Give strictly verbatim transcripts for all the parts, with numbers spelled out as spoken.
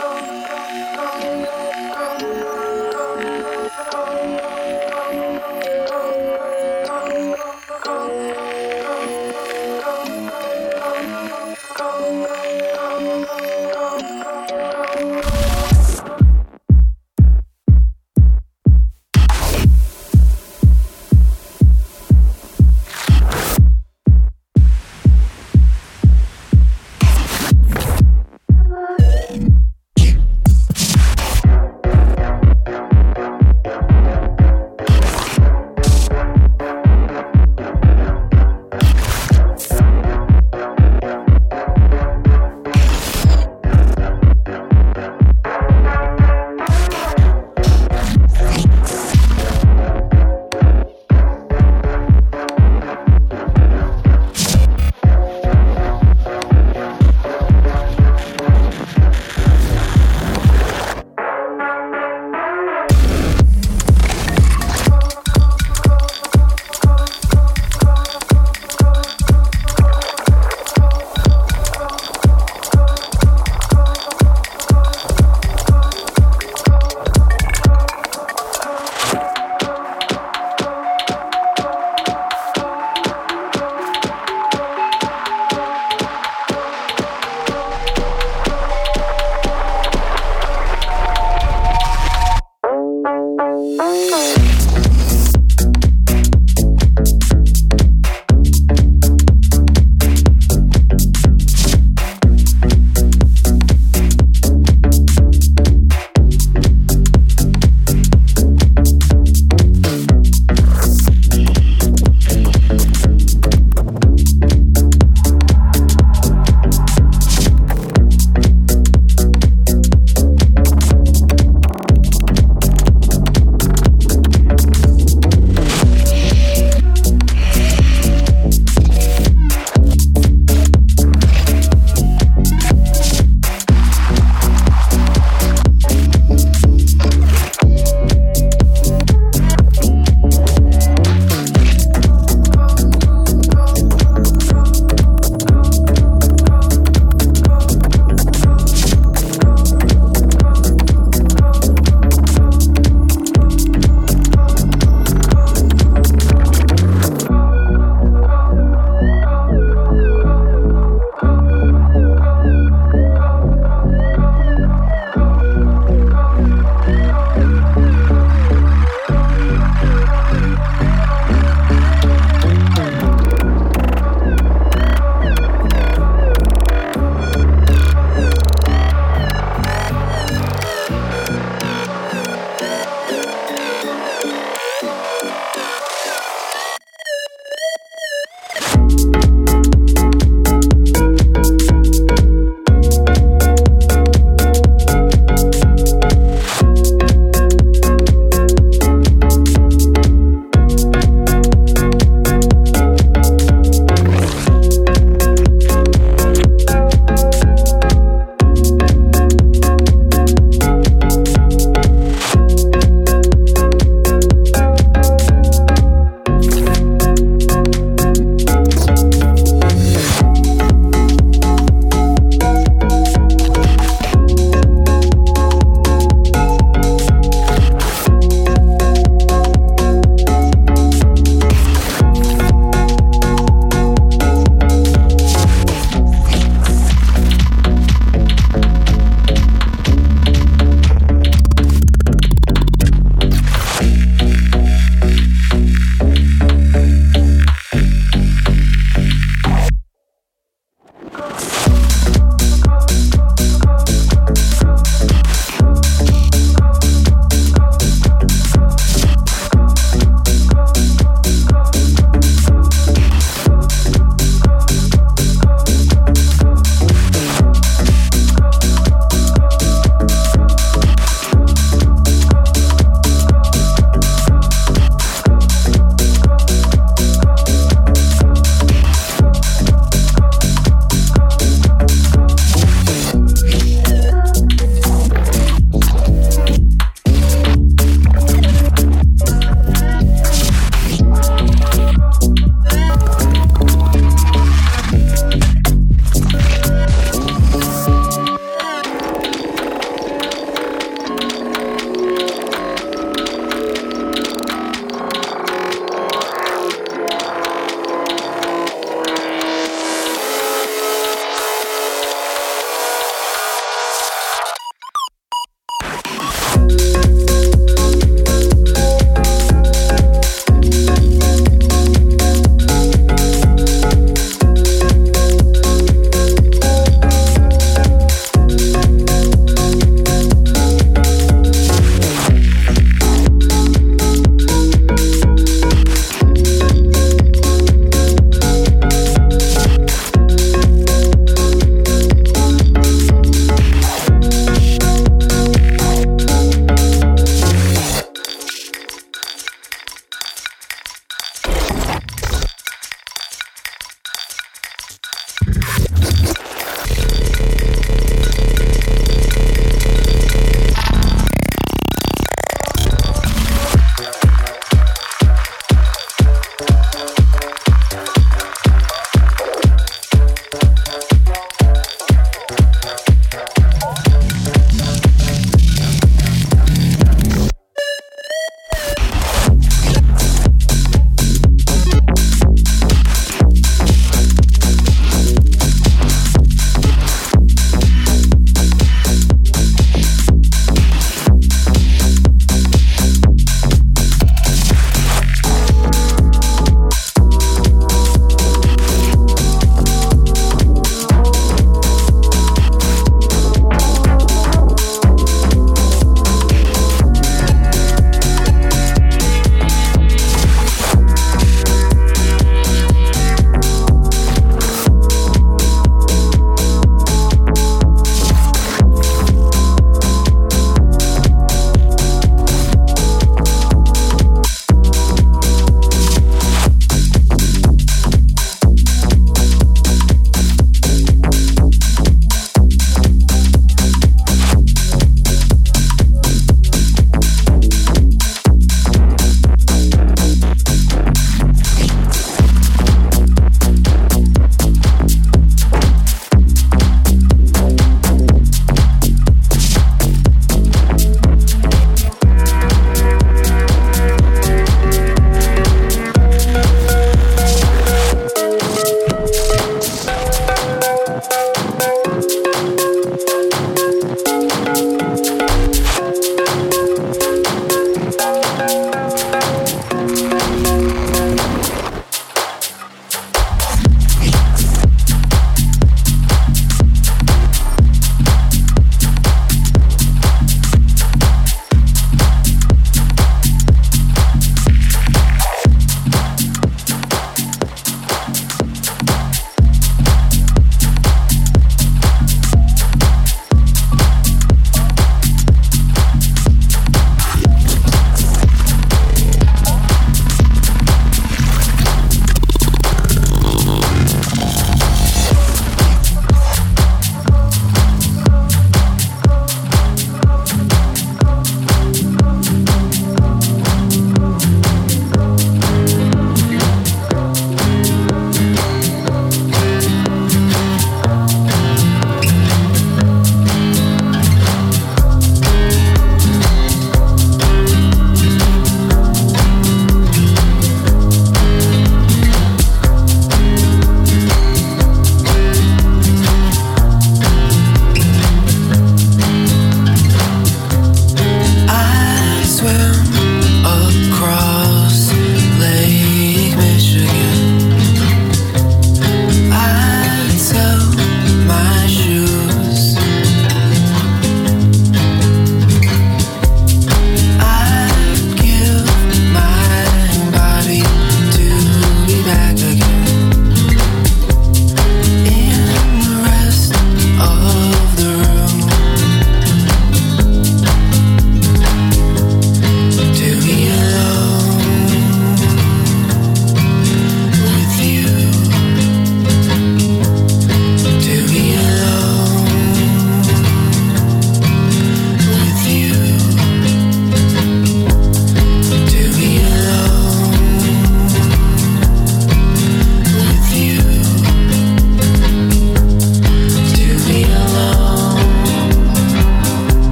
You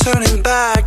turning back.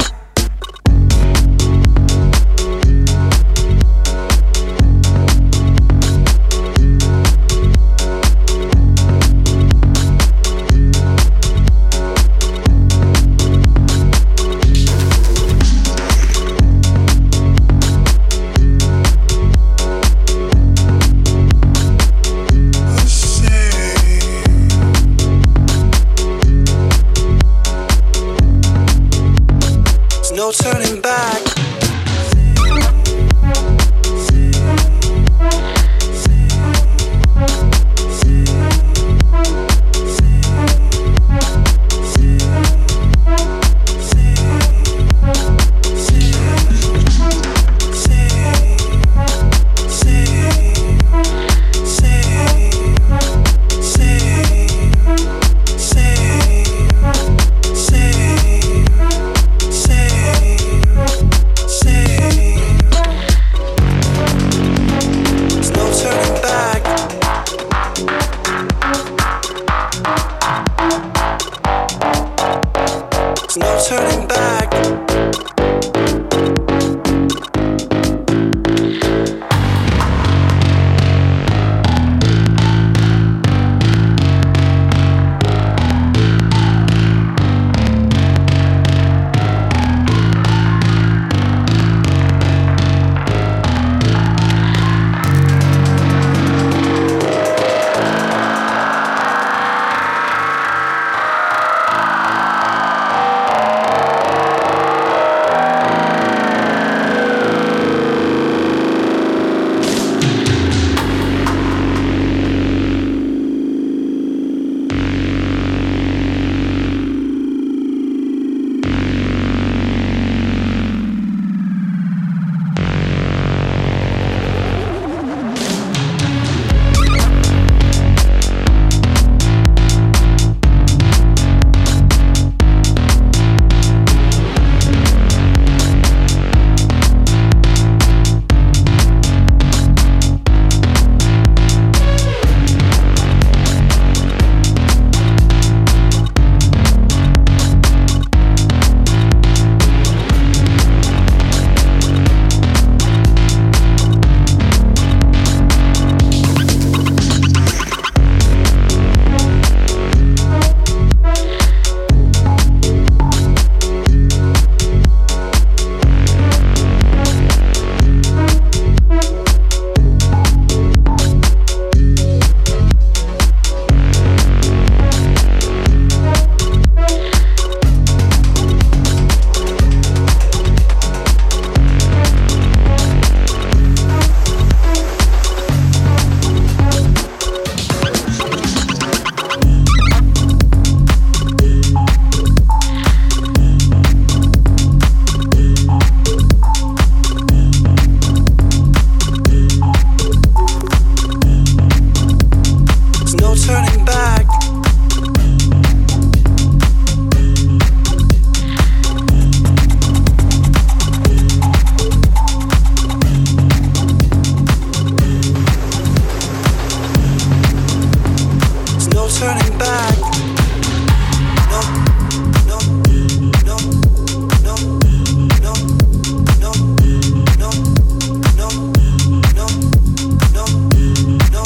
No turning back. There's no turning back. Turning back. No, no, no, no, no, no, no, no, no, no, no, no, no, no.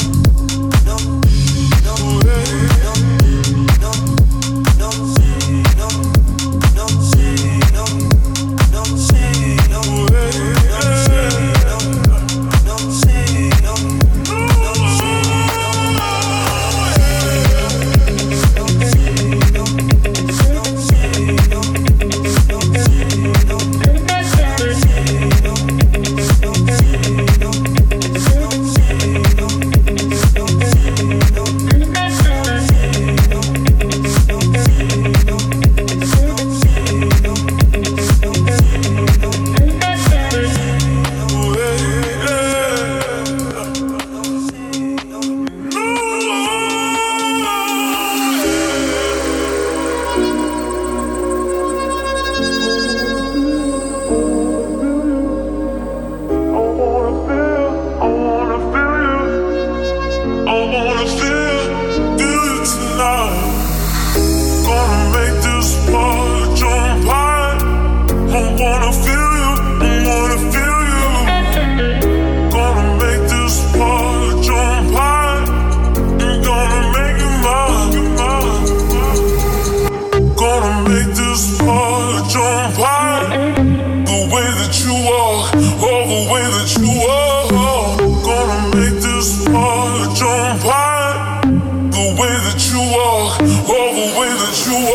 with it, you walk. Over with it, you walk.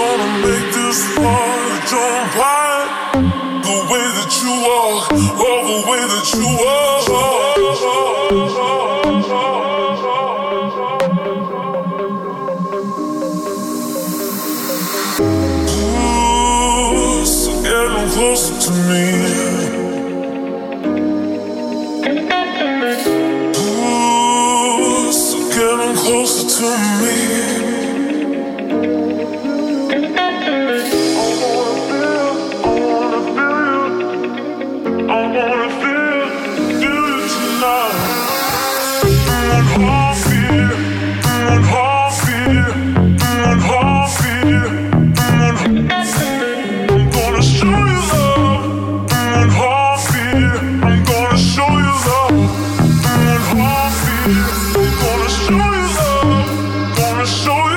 I'm gonna show you love, gonna show you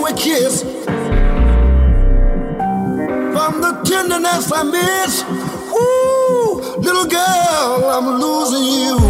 when we kiss, from the tenderness I miss. Ooh, little girl, I'm losing you.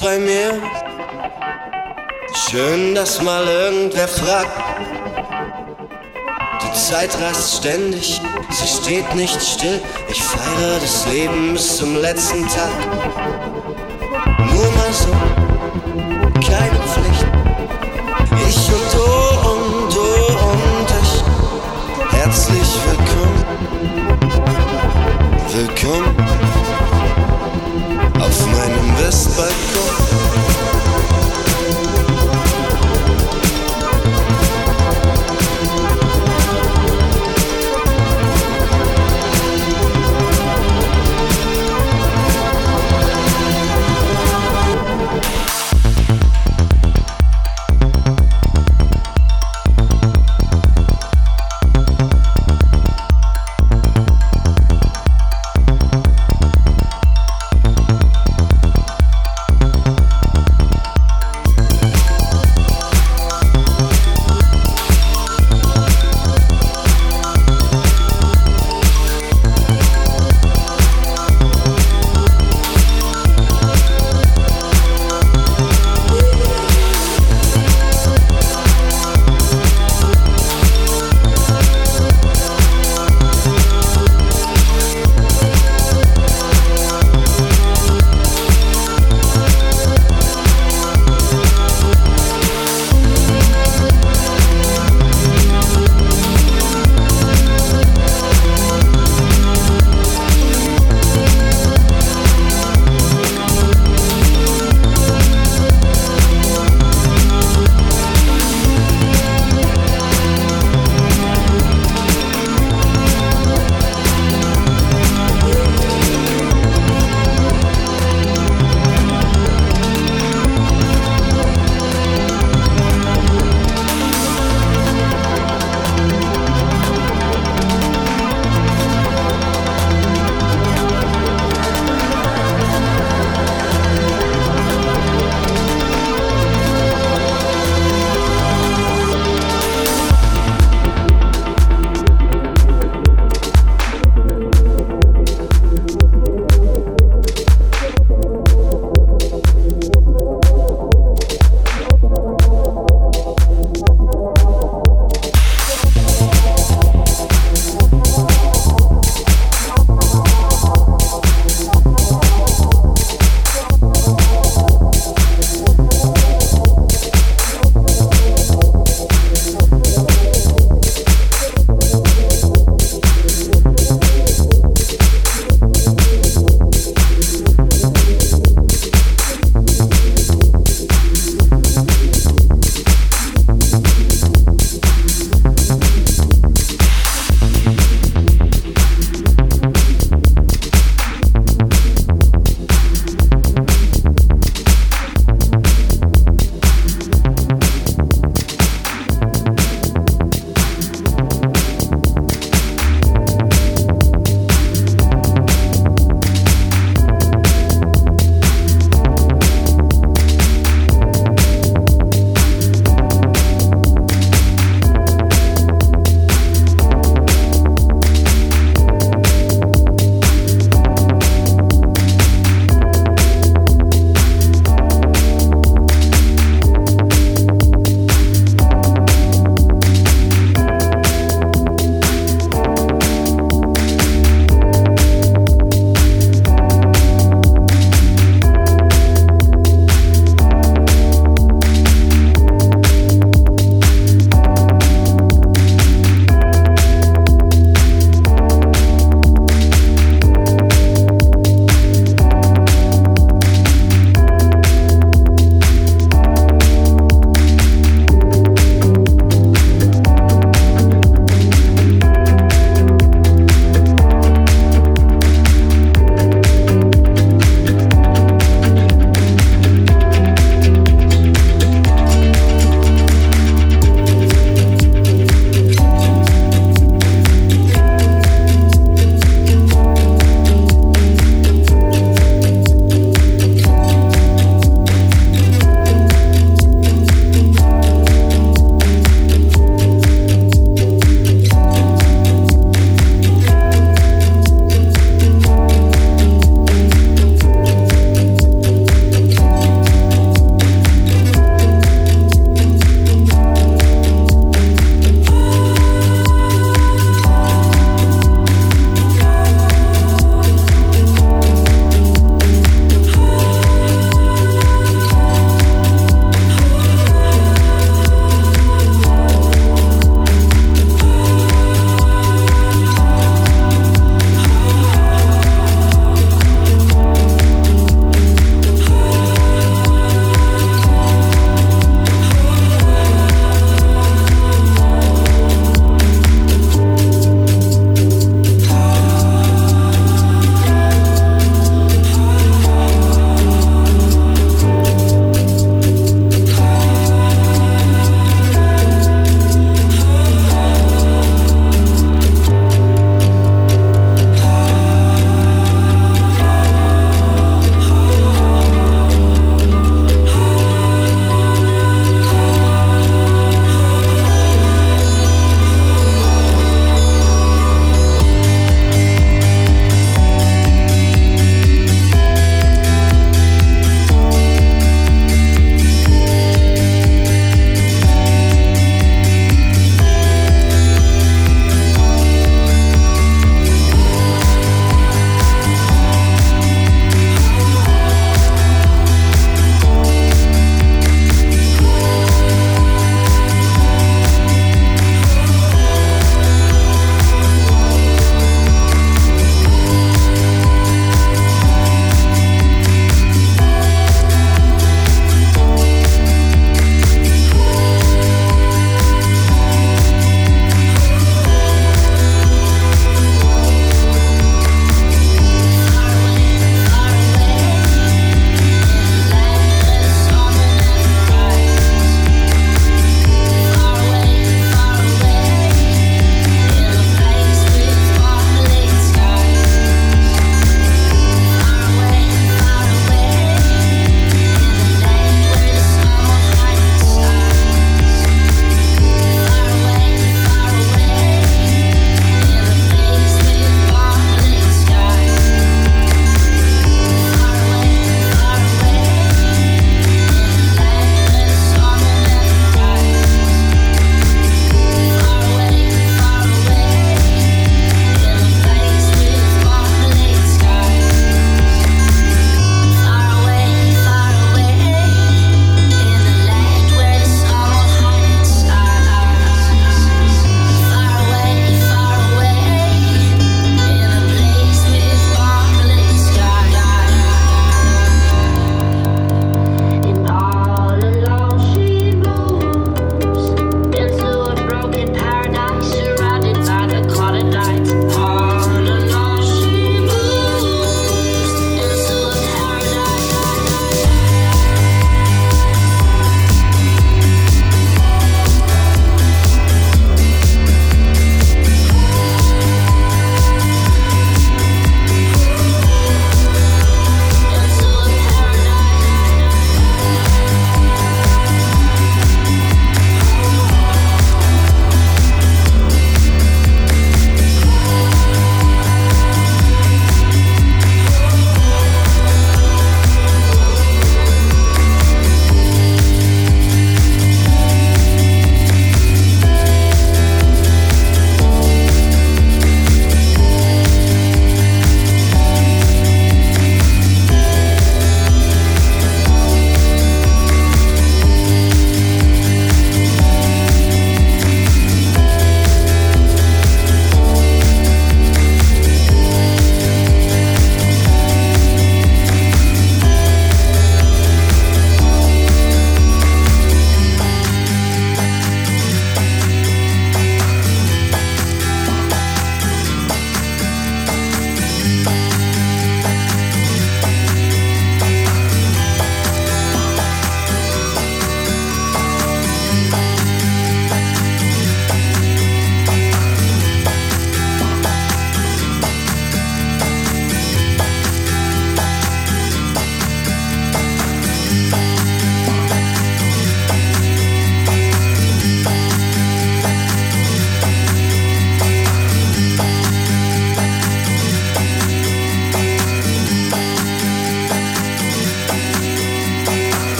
Bei mir. Schön, dass mal irgendwer fragt. Die Zeit rast ständig, sie steht nicht still. Ich feiere das Leben bis zum letzten Tag. Nur mal so, keine Pflicht. Ich und du und du und ich. Herzlich willkommen.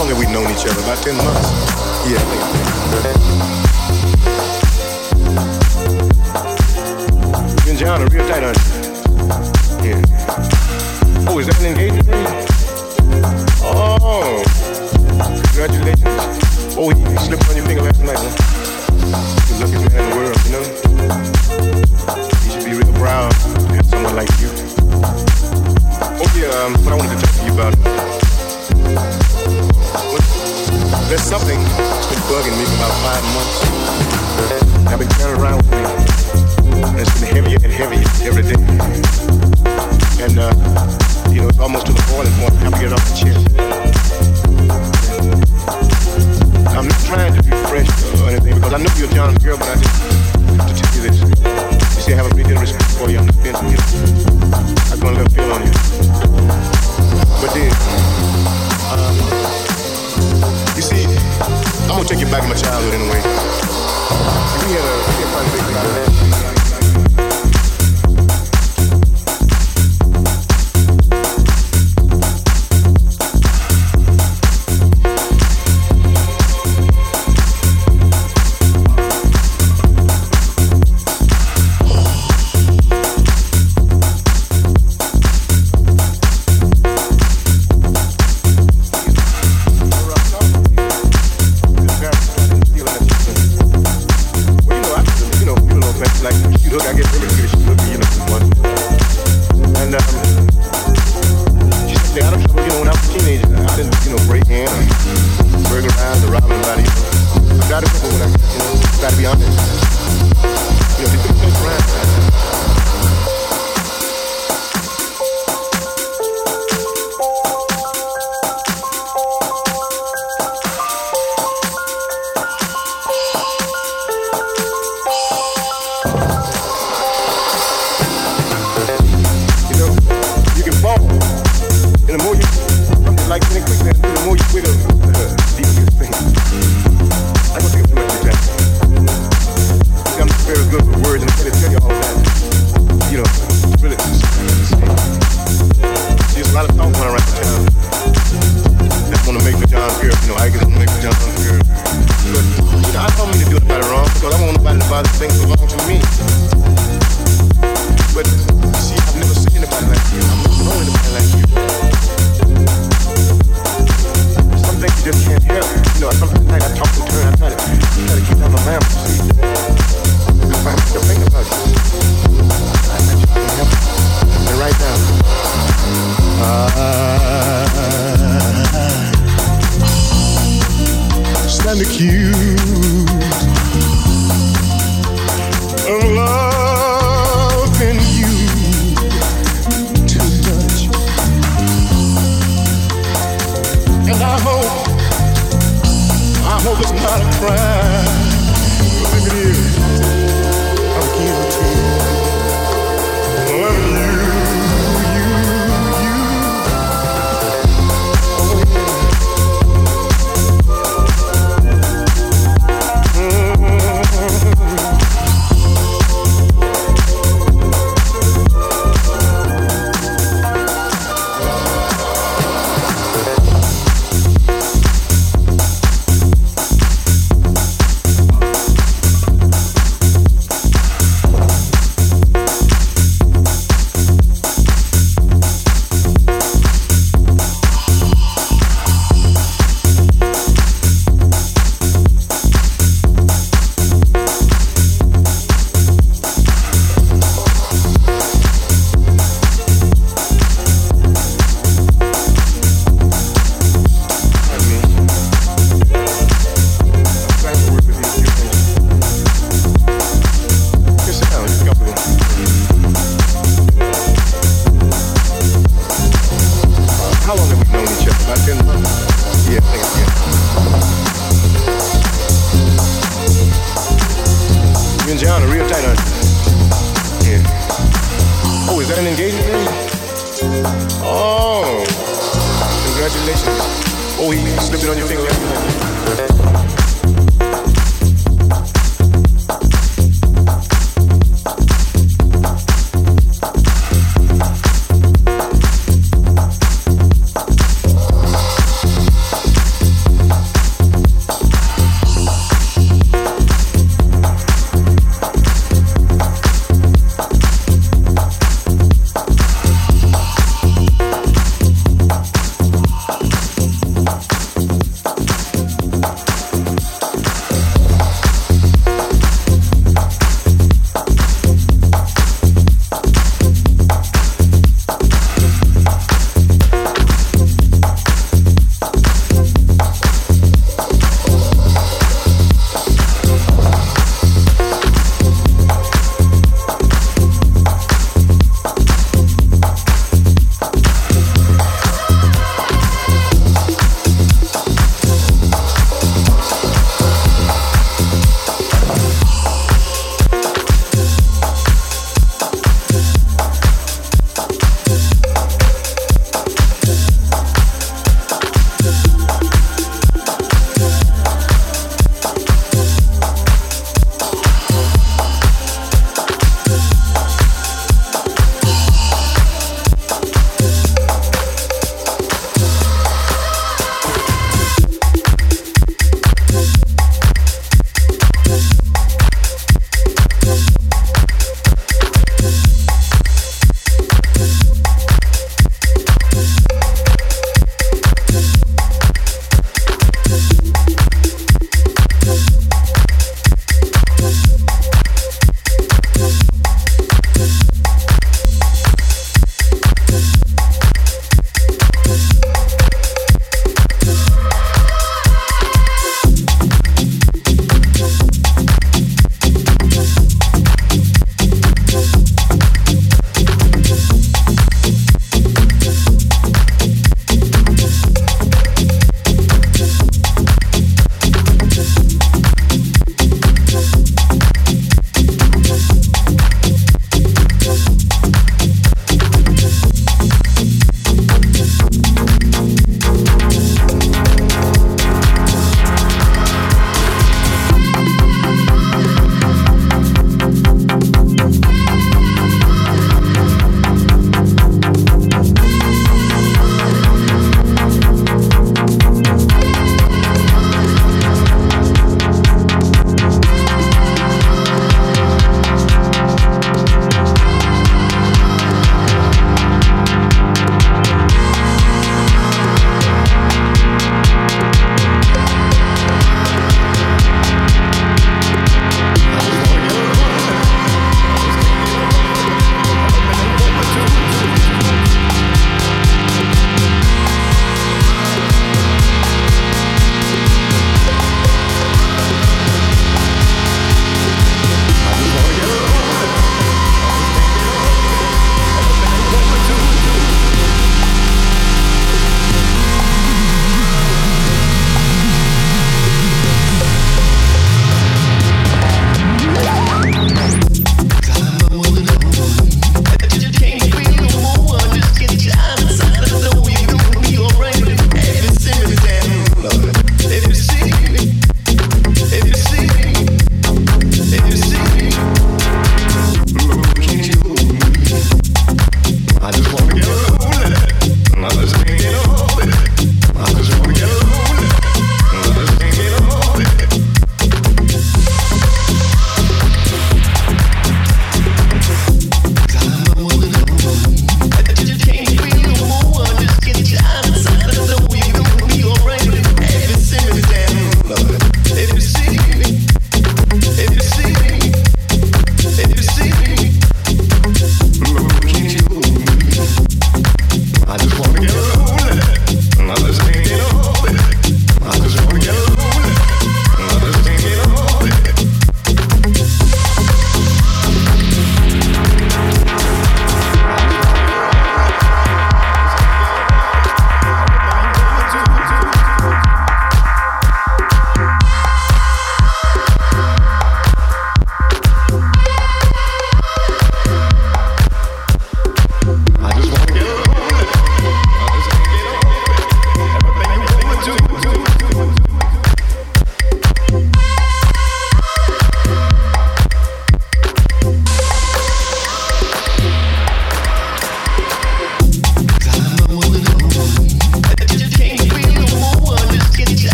long have we known each other? About ten months? Yeah, I think. You and John are real tight, aren't you? Yeah. Oh, is that an engagement ring? Oh. Congratulations. Oh, you slipped on your finger last night, huh? You're the luckiest man in the world, you know? You should be real proud to have someone like you. Oh, yeah, um, what I wanted to talk to you about. There's something that's been bugging me for about five months. I've been carrying around with me, and it's been heavier and heavier every day. And, uh, you know, it's almost to the boiling point. I have to get it off the chest. I'm not trying to be fresh or anything, because I know you're John's girl, but I just have to tell you this. You see, I have a great respect for you. I'm defending you. I'm going to let it feel on you. But then... Um, you see, I'm gonna take you back to my childhood anyway. We had a, we had a funny thing about it.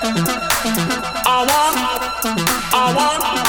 I want your love.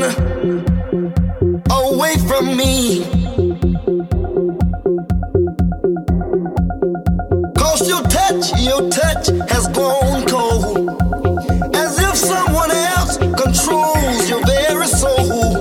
run away from me. Cause your touch, your touch has grown cold, as if someone else controls your very soul.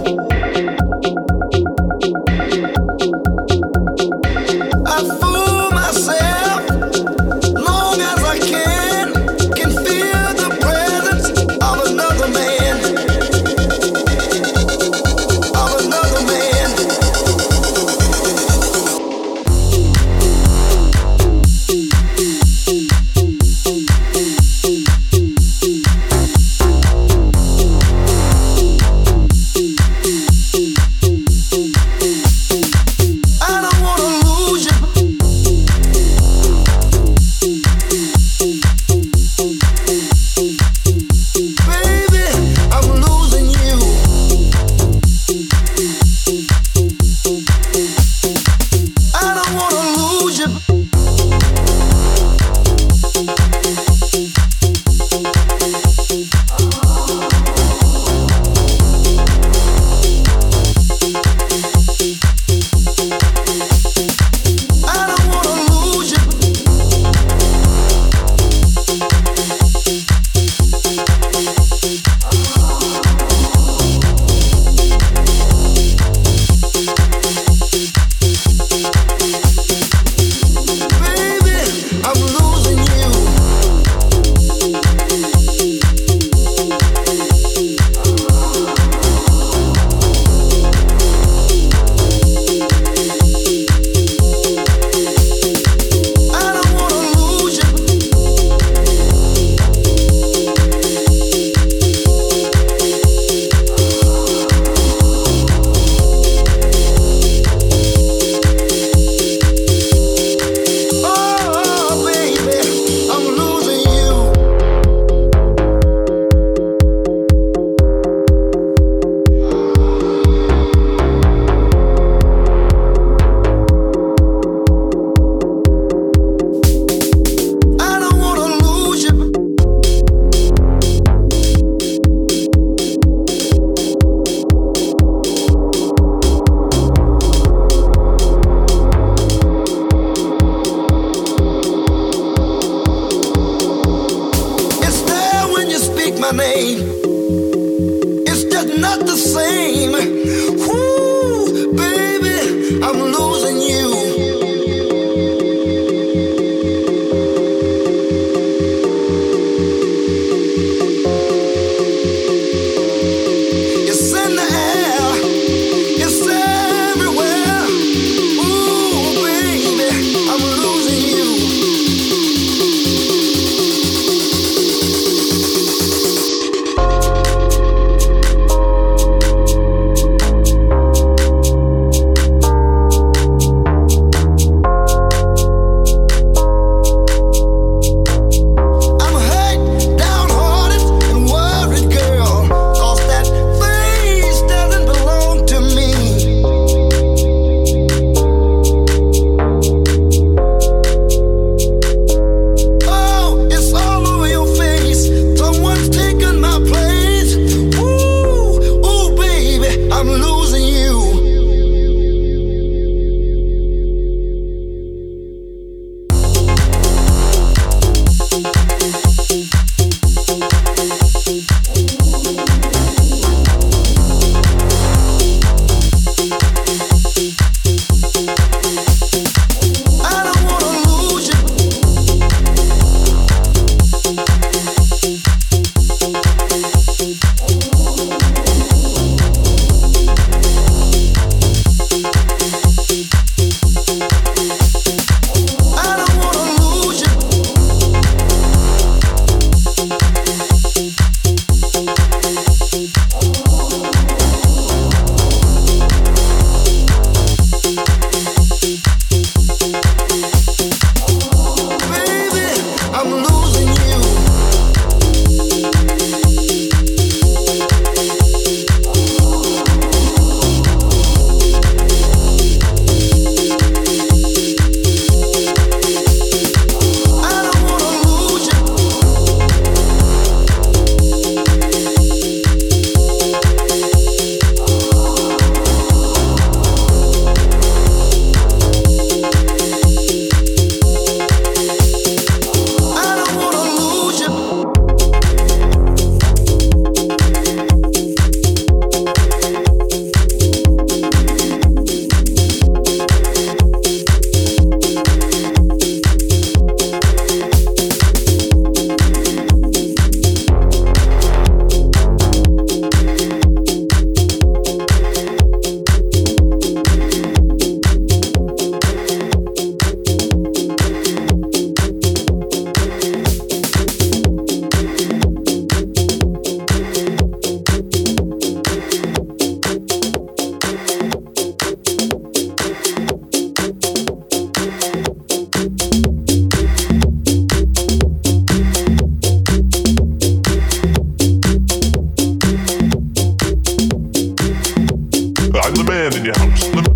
man in your house. Let me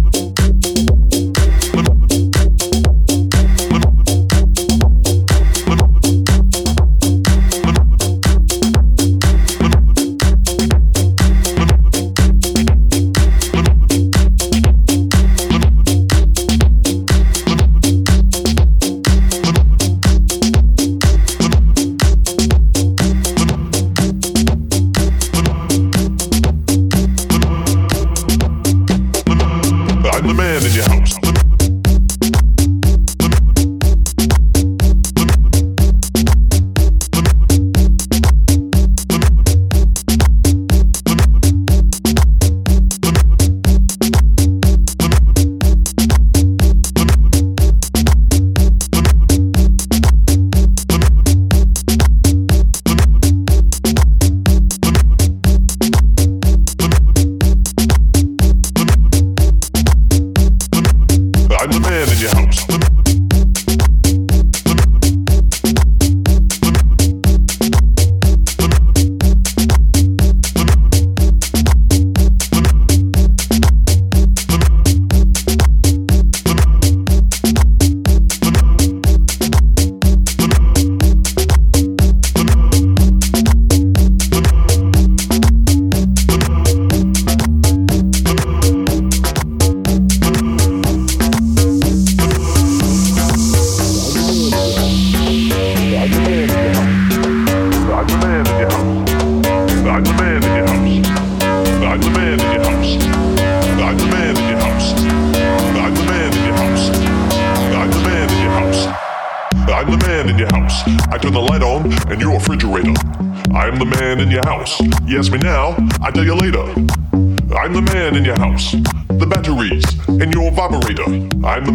I'm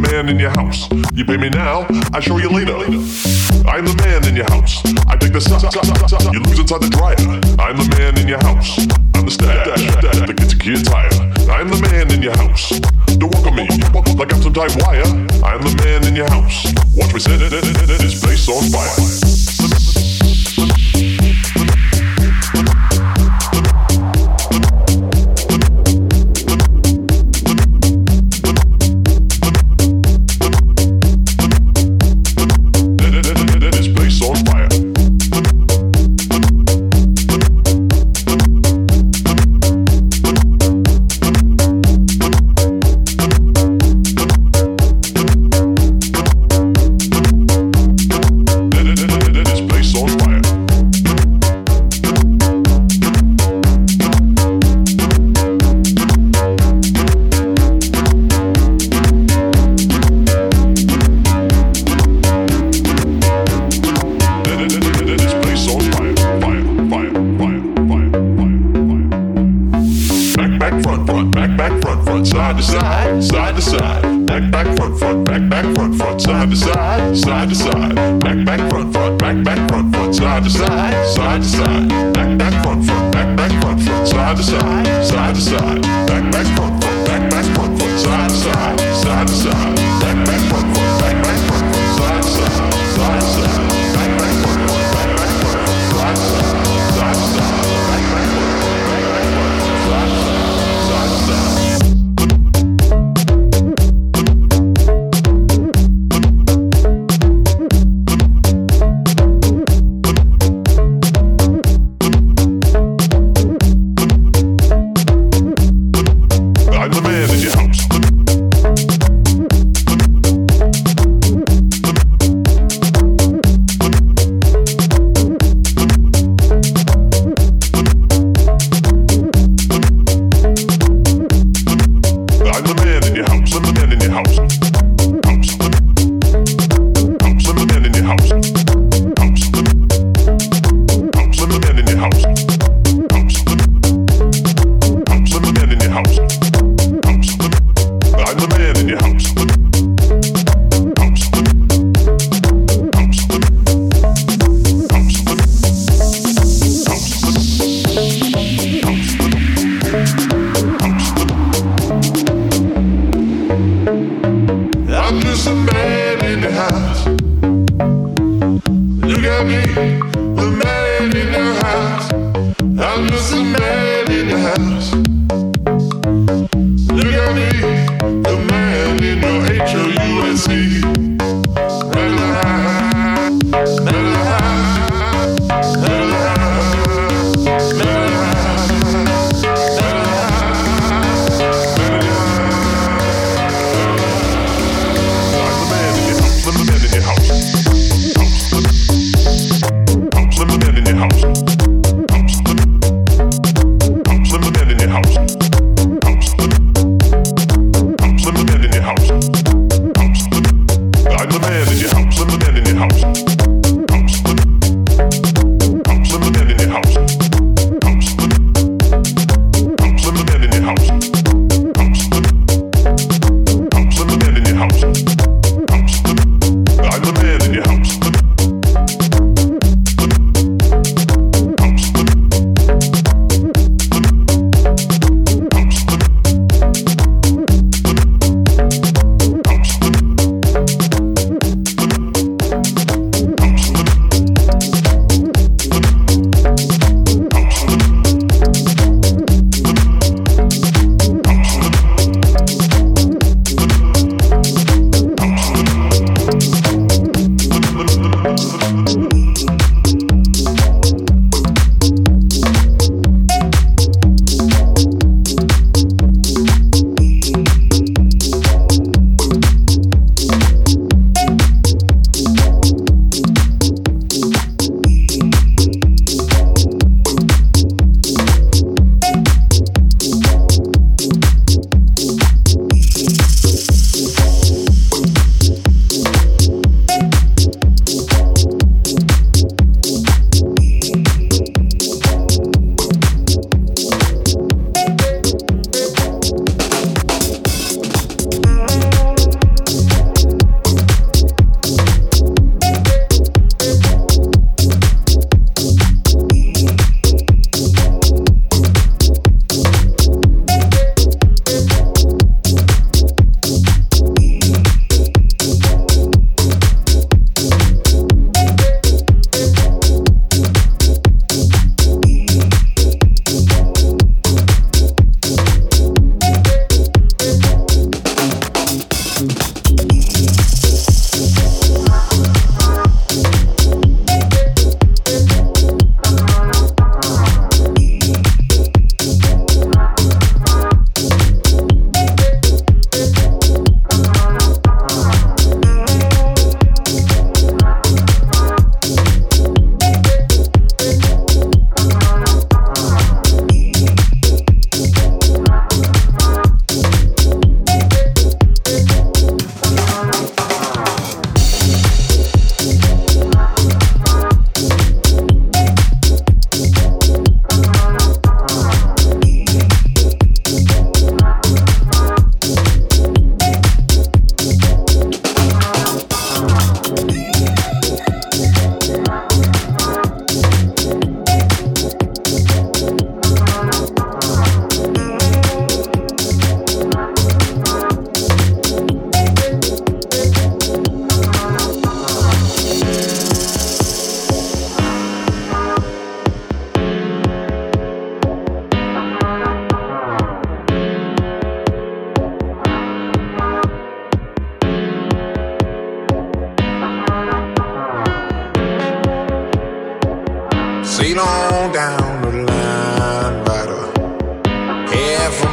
the man in your house.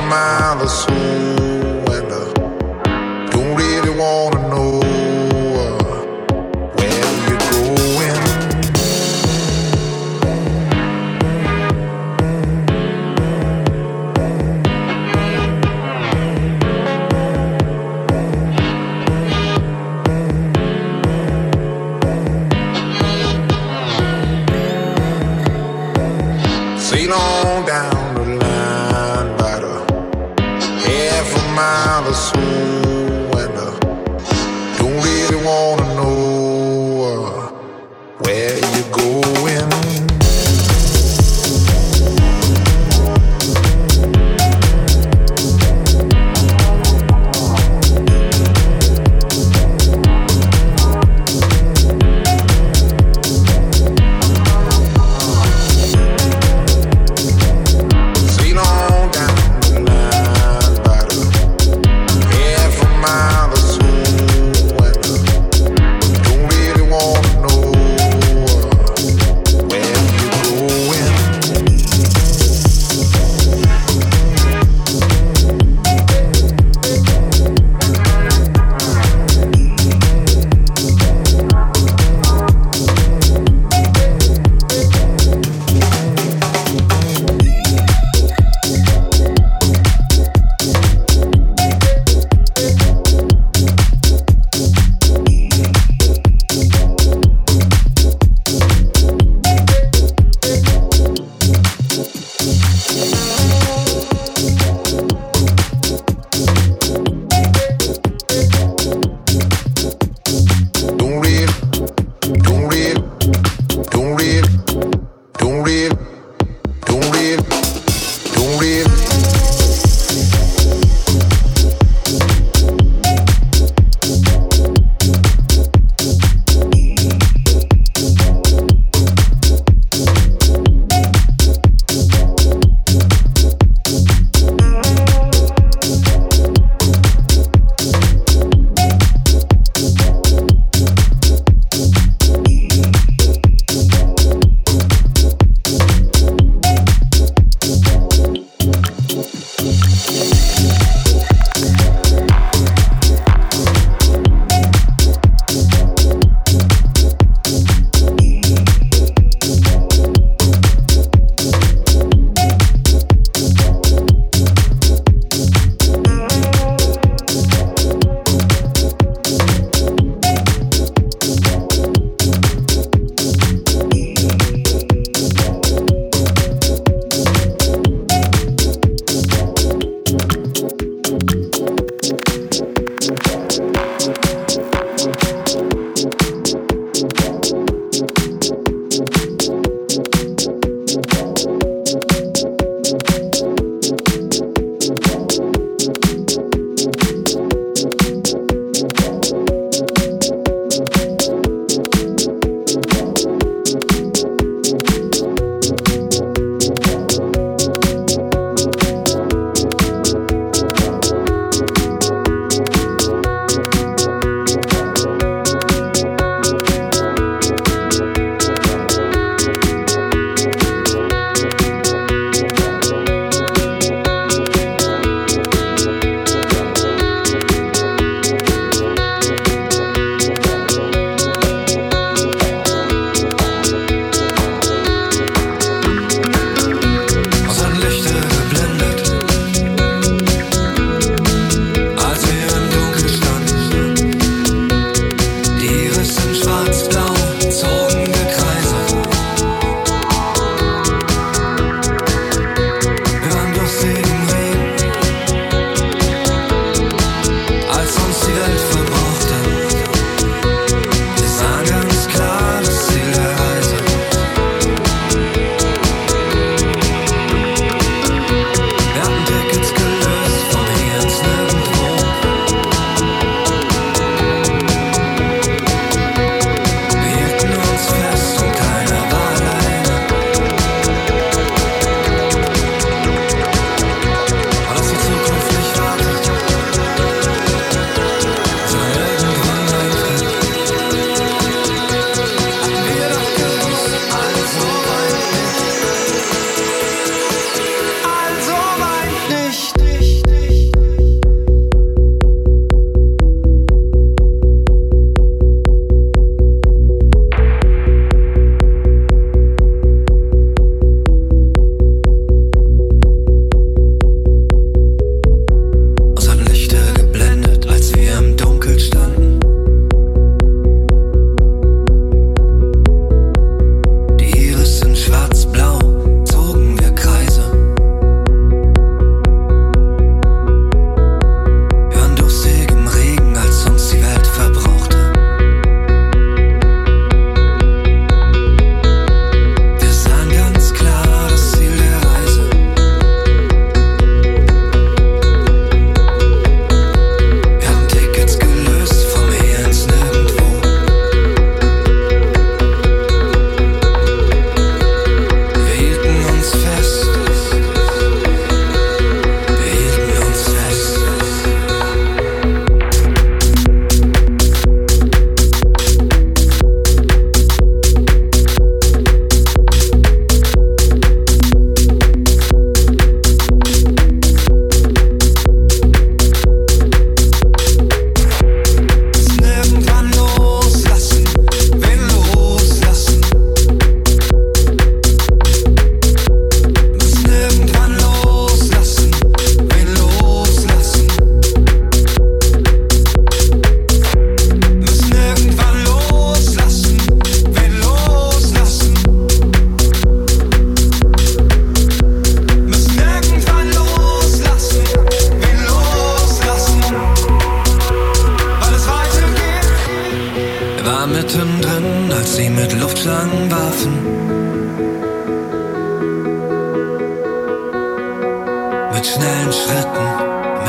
mile or so, and I don't really wanna know where you're going. Sail on down mile or so, and I don't really wanna know where you're going.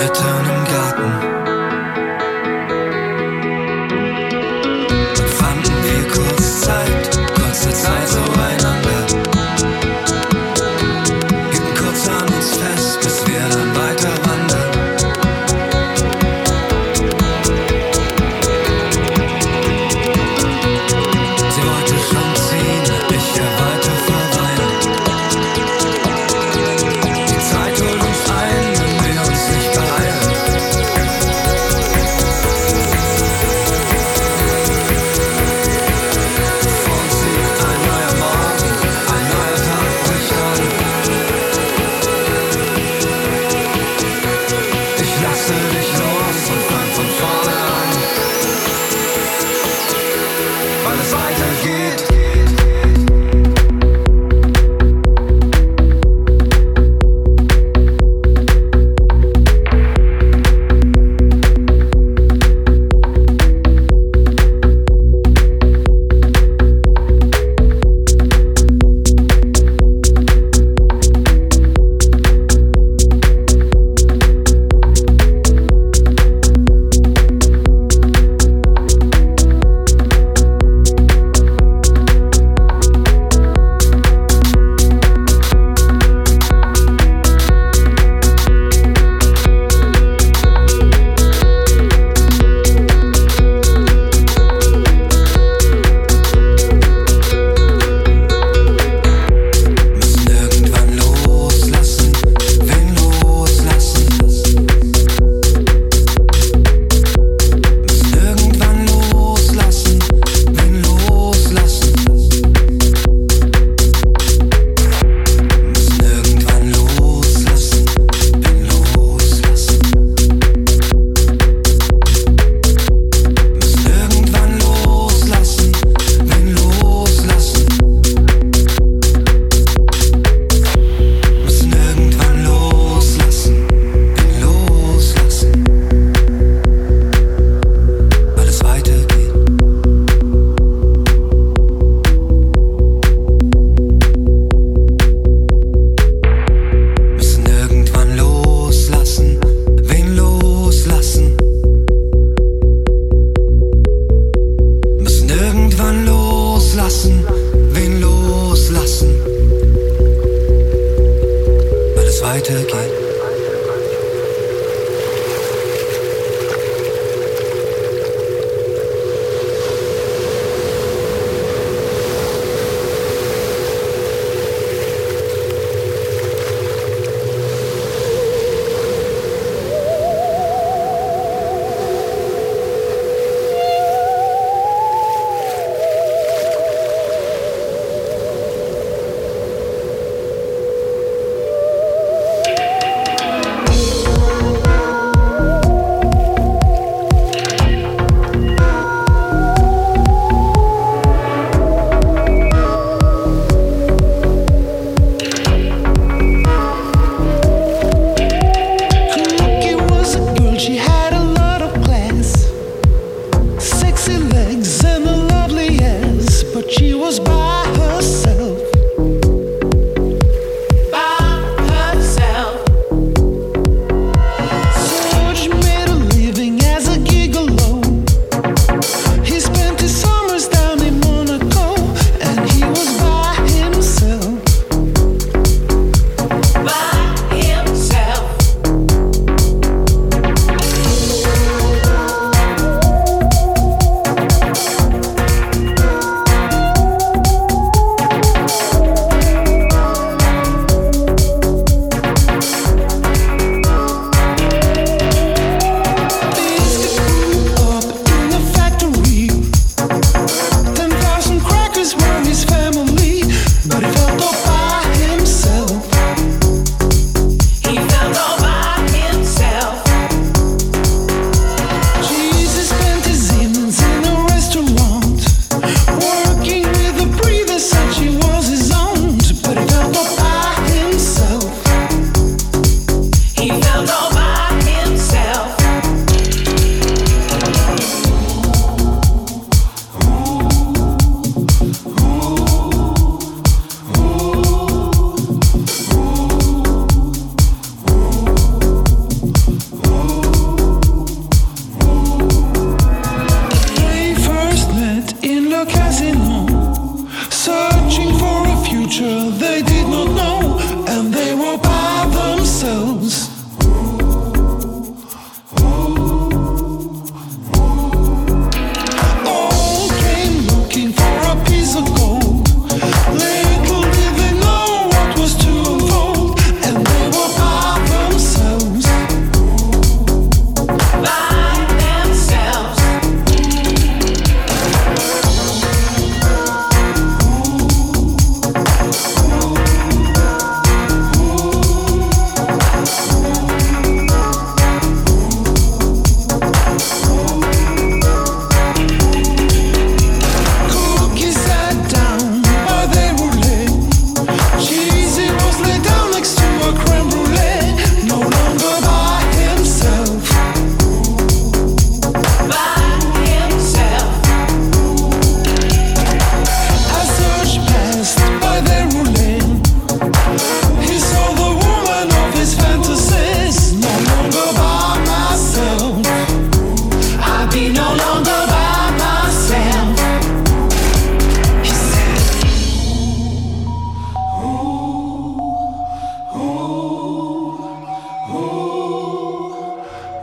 Eltern im Garten. Dann fanden wir kurz Zeit, kurze Zeit so einander. Hielten kurz an uns fest, bis wir dann weiter wandern. Sie wollte schon ziehen, ich ihr weiter verweilen. Die Zeit holt uns ein, wenn wir uns nicht beeilen. Vor uns liegt ein neuer Morgen, ein neuer Tag bricht an. Ich lasse dich los und fang von vorne an, weil es weitergeht.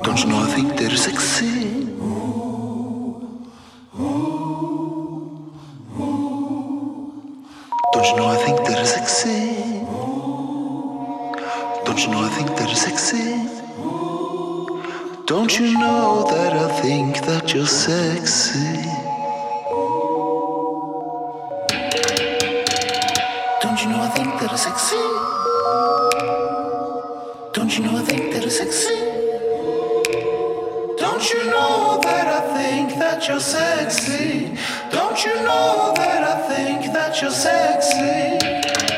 Don't you know I think they're sexy? Don't you know I think they're sexy? Don't you know I think they're sexy? Don't you know that I think that you're sexy? Don't you know I think that I'm sexy? Don't you know I think that I'm sexy? Don't you know that I think that you're sexy? Don't you know that I think that you're sexy?